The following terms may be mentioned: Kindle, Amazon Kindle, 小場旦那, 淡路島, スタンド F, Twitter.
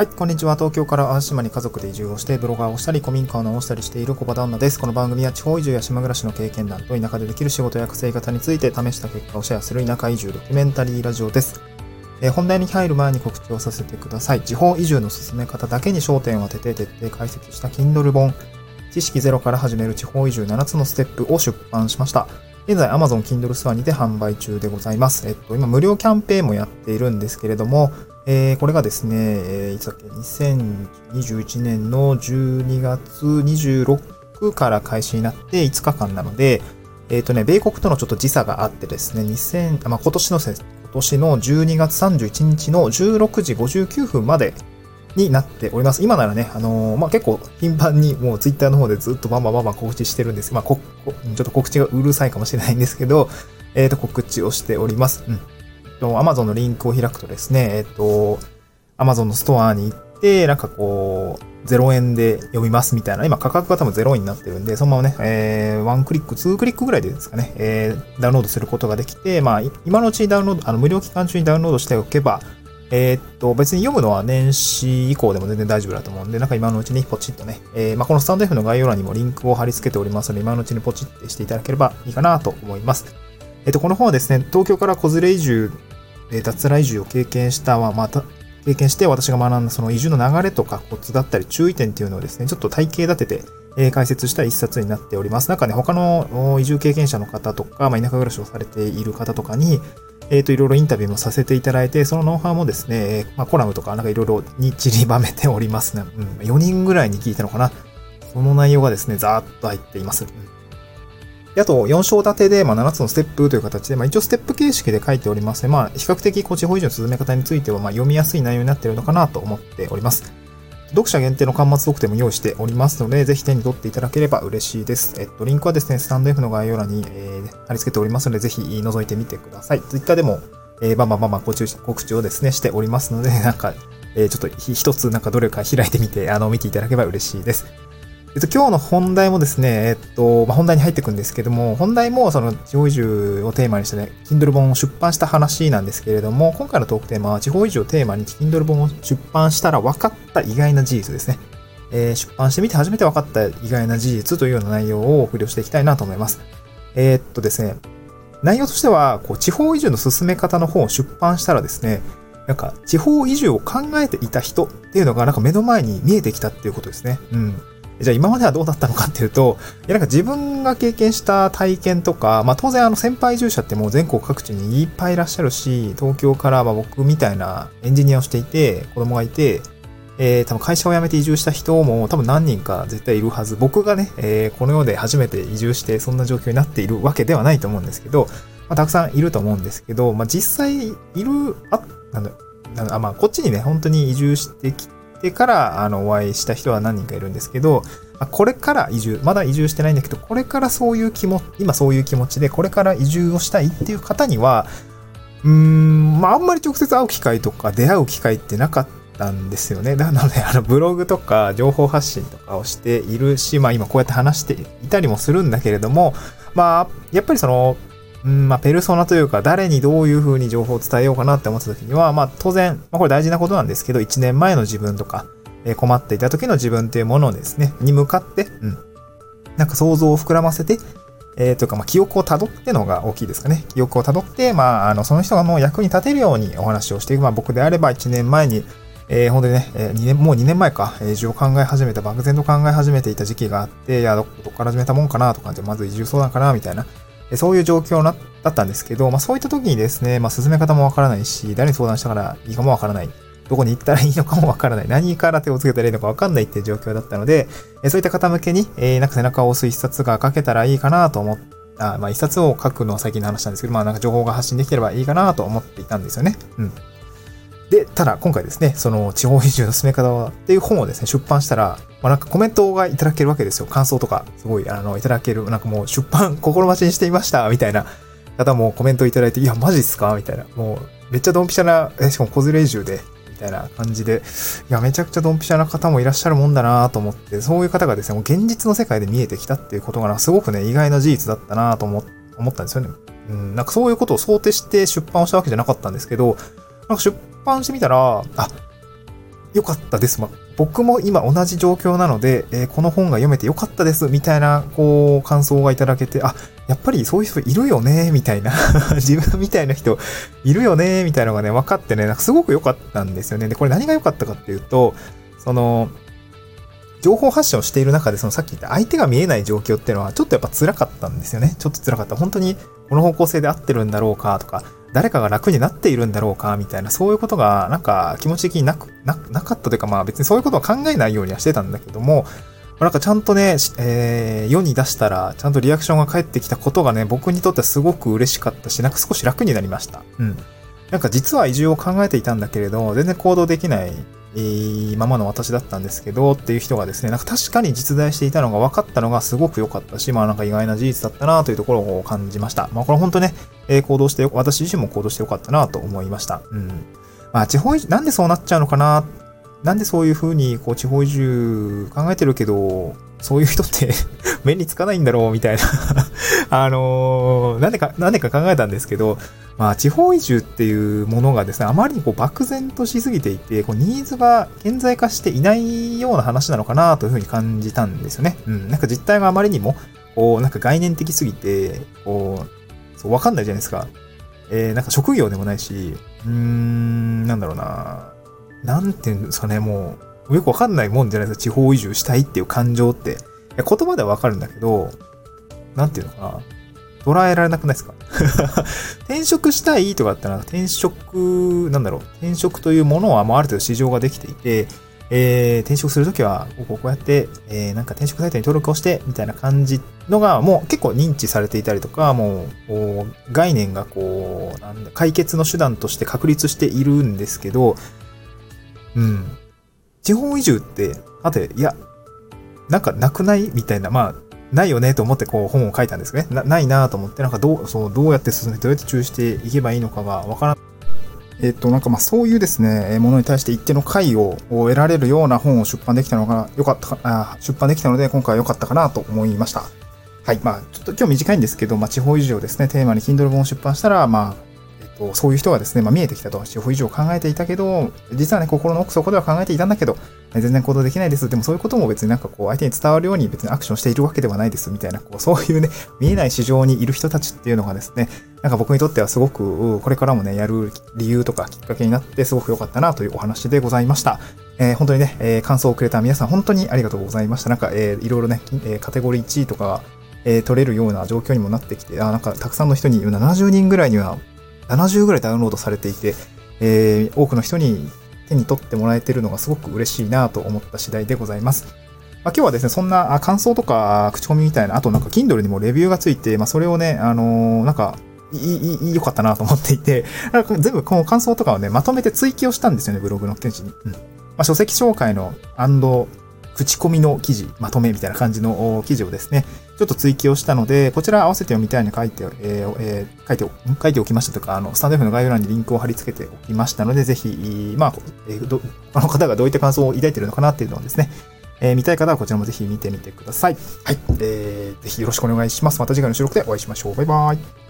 はい、こんにちは。東京から淡路島に家族で移住をして、ブロガーをしたり、古民家を直したりしている小場旦那です。この番組は地方移住や島暮らしの経験談と田舎でできる仕事や稼ぎ方について試した結果をシェアする田舎移住ドキュメンタリーラジオです。本題に入る前に告知をさせてください。地方移住の進め方だけに焦点を当てて徹底解説した Kindle 本、知識ゼロから始める地方移住7つのステップを出版しました。現在 Amazon Kindle ストアにて販売中でございます。今無料キャンペーンもやっているんですけれども、これがですね、いつだっけ、2021年の12月26から開始になって5日間なので、米国とのちょっと時差があってですね、今年の12月31日の16時59分までになっております。今ならね、結構頻繁にもうTwitterの方でずっとバンバン告知してるんです。ちょっと告知がうるさいかもしれないんですけど、告知をしております。Amazon のリンクを開くとですね、Amazon のストアに行って、0円で読みますみたいな、今価格が多分0円になってるんで、そのままね、1クリック、2クリックぐらいでですかね、ダウンロードすることができて、今のうちにダウンロード、無料期間中にダウンロードしておけば、別に読むのは年始以降でも全然大丈夫だと思うんで、今のうちにポチッとね、このスタンド F の概要欄にもリンクを貼り付けておりますので、今のうちにポチッてしていただければいいかなと思います。この本はですね、東京から子連れ移住、脱サラ移住を経験して私が学んだその移住の流れとかコツだったり注意点っていうのをですね、ちょっと体系立てて、解説した一冊になっております。他の移住経験者の方とか、田舎暮らしをされている方とかに、いろいろインタビューもさせていただいて、そのノウハウもですね、コラムとかいろいろに散りばめておりますね。4人ぐらいに聞いたのかな。その内容がですね、ざーっと入っています。あと、4章立てで、7つのステップという形で、一応ステップ形式で書いておりますね。比較的、地方移住の進め方については、読みやすい内容になっているのかなと思っております。読者限定の巻末読点も用意しておりますので、ぜひ手に取っていただければ嬉しいです。リンクはですね、スタンド F の概要欄に、貼り付けておりますので、ぜひ覗いてみてください。Twitter でも、バンバン告知をですね、しておりますので、ちょっと一つ、どれか開いてみて、見ていただければ嬉しいです。今日の本題もですね、本題に入っていくんですけども、本題もその地方移住をテーマにしてね、Kindle 本を出版した話なんですけれども、今回のトークテーマは地方移住をテーマに Kindle 本を出版したら分かった意外な事実ですね。出版してみて初めて分かった意外な事実というような内容をお送りしていきたいなと思います。ですね、内容としては、地方移住の進め方の本を出版したらですね、地方移住を考えていた人っていうのが目の前に見えてきたっていうことですね。じゃあ今まではどうだったのかっていうと、自分が経験した体験とか、当然先輩移住者ってもう全国各地にいっぱいいらっしゃるし、東京から僕みたいなエンジニアをしていて、子供がいて、多分会社を辞めて移住した人も多分何人か絶対いるはず。僕がね、この世で初めて移住してそんな状況になっているわけではないと思うんですけど、たくさんいると思うんですけど、実際こっちにね、本当に移住してきて、でからお会いした人は何人かいるんですけど、これからまだ移住してないんだけど、これから今そういう気持ちで、これから移住をしたいっていう方には、あんまり直接会う機会とか出会う機会ってなかったんですよね。なので、ブログとか情報発信とかをしているし、今こうやって話していたりもするんだけれども、やっぱりペルソナというか、誰にどういう風に情報を伝えようかなって思った時には、当然、これ大事なことなんですけど、1年前の自分とか、困っていた時の自分というものをですね、に向かって、想像を膨らませて、というか、記憶を辿ってのが大きいですかね。記憶を辿って、その人が役に立てるようにお話をしていく。僕であれば1年前に、本当にね、もう2年前か、移住を考え始めた、漠然と考え始めていた時期があって、いや、どこから始めたもんかなとか、まず移住相談かな、みたいな。そういう状況だったんですけど、そういった時にですね、進め方もわからないし、誰に相談したからいいかもわからない。どこに行ったらいいのかもわからない。何から手をつけたらいいのかわかんないっていう状況だったので、そういった方向けに、背中を押す一冊が書けたらいいかなと思った、一冊を書くのは最近の話なんですけど、情報が発信できればいいかなと思っていたんですよね。で、ただ今回ですね、その地方移住の進め方っていう本をですね、出版したら、コメントがいただけるわけですよ。感想とか、すごい、いただける、もう出版心待ちにしていました、みたいな方もコメントいただいて、いや、マジっすかみたいな。もう、めっちゃドンピシャな、しかも子連れ移住で、みたいな感じで、いや、めちゃくちゃドンピシャな方もいらっしゃるもんだなと思って、そういう方がですね、もう現実の世界で見えてきたっていうことが、すごくね、意外な事実だったなと思ったんですよね。そういうことを想定して出版をしたわけじゃなかったんですけど、出版してみたら、良かったです。僕も今同じ状況なので、この本が読めて良かったですみたいなこう感想がいただけて、あ、やっぱりそういう人いるよねみたいな自分みたいな人いるよねみたいなのがね分かってね、なんかすごく良かったんですよね。でこれ何が良かったかっていうと、その情報発信をしている中で、そのさっき言った相手が見えない状況っていうのはちょっとやっぱ辛かったんですよね。ちょっと辛かった。本当にこの方向性で合ってるんだろうかとか、誰かが楽になっているんだろうかみたいな、そういうことがなんか気持ち的になかったというか、まあ別にそういうことは考えないようにはしてたんだけども、なんかちゃんとね、世に出したらちゃんとリアクションが返ってきたことがね、僕にとってはすごく嬉しかったし、なんか少し楽になりました。うん。なんか実は移住を考えていたんだけれど、全然行動できないままの私だったんですけどっていう人がですね、なんか確かに実在していたのが分かったのがすごく良かったし、まあなんか意外な事実だったなというところを感じました。まあこれ本当ね、私自身も行動して良かったなと思いました。うん。まあ地方移住、なんでそうなっちゃうのかな、なんでそういう風にこう地方移住考えてるけど、そういう人って目につかないんだろうみたいななんでか考えたんですけど、まあ地方移住っていうものがですね、あまりにこう漠然としすぎていて、こうニーズが顕在化していないような話なのかなというふうに感じたんですよね。うん、なんか実態があまりにもこうなんか概念的すぎて、こうそうわかんないじゃないですか。なんか職業でもないし、なんだろうな、なんていうんですかね、もう。よくわかんないもんじゃないですか、地方移住したいっていう感情って。言葉ではわかるんだけど、なんていうのかな、捉えられなくないですか転職したいとかって、転職というものはもうある程度市場ができていて、転職するときはこうやって、なんか転職サイトに登録をしてみたいな感じのがもう結構認知されていたりとか、もう概念がこうなんだ、解決の手段として確立しているんですけど、うん。地方移住って、なんかなくないみたいな、まあ、ないよねと思ってこう本を書いたんですね。ないなと思って、なんかどうやって進めて、どうやって注意していけばいいのかがわからない。なんかまあそういうですね、ものに対して一定の解を得られるような本を出版できたので、今回は良かったかなと思いました。はい。まあ、ちょっと今日短いんですけど、まあ地方移住をですね、テーマに Kindle 本を出版したら、まあ、そういう人がですね、まあ、見えてきたと。地方移住を考えていたけど、実はね、心の奥底では考えていたんだけど、全然行動できないです。でもそういうことも別になんかこう、相手に伝わるように別にアクションしているわけではないです。みたいな、こう、そういうね、見えない市場にいる人たちっていうのがですね、なんか僕にとってはすごく、これからもね、やる理由とかきっかけになって、すごく良かったなというお話でございました。本当にね、感想をくれた皆さん、本当にありがとうございました。なんか、いろいろね、カテゴリー1位とか、取れるような状況にもなってきて、なんかたくさんの人に、70人ぐらいには、70ぐらいダウンロードされていて、多くの人に手に取ってもらえているのがすごく嬉しいなと思った次第でございます。まあ、今日はですね、そんな感想とか口コミみたいな、あとなんか Kindle にもレビューがついて、まあ、それをね、なんか、良かったなと思っていて、なんか全部この感想とかをね、まとめて追記をしたんですよね、ブログのページに。うん。まあ、書籍紹介の口コミの記事、まとめみたいな感じの記事をですね、ちょっと追記をしたので、こちら合わせて読みたいに書いておきましたとか、スタンド F の概要欄にリンクを貼り付けておきましたので、ぜひ、まあ、他の方がどういった感想を抱いているのかなっていうのをですね、見たい方はこちらもぜひ見てみてください。はい。ぜひよろしくお願いします。また次回の収録でお会いしましょう。バイバイ。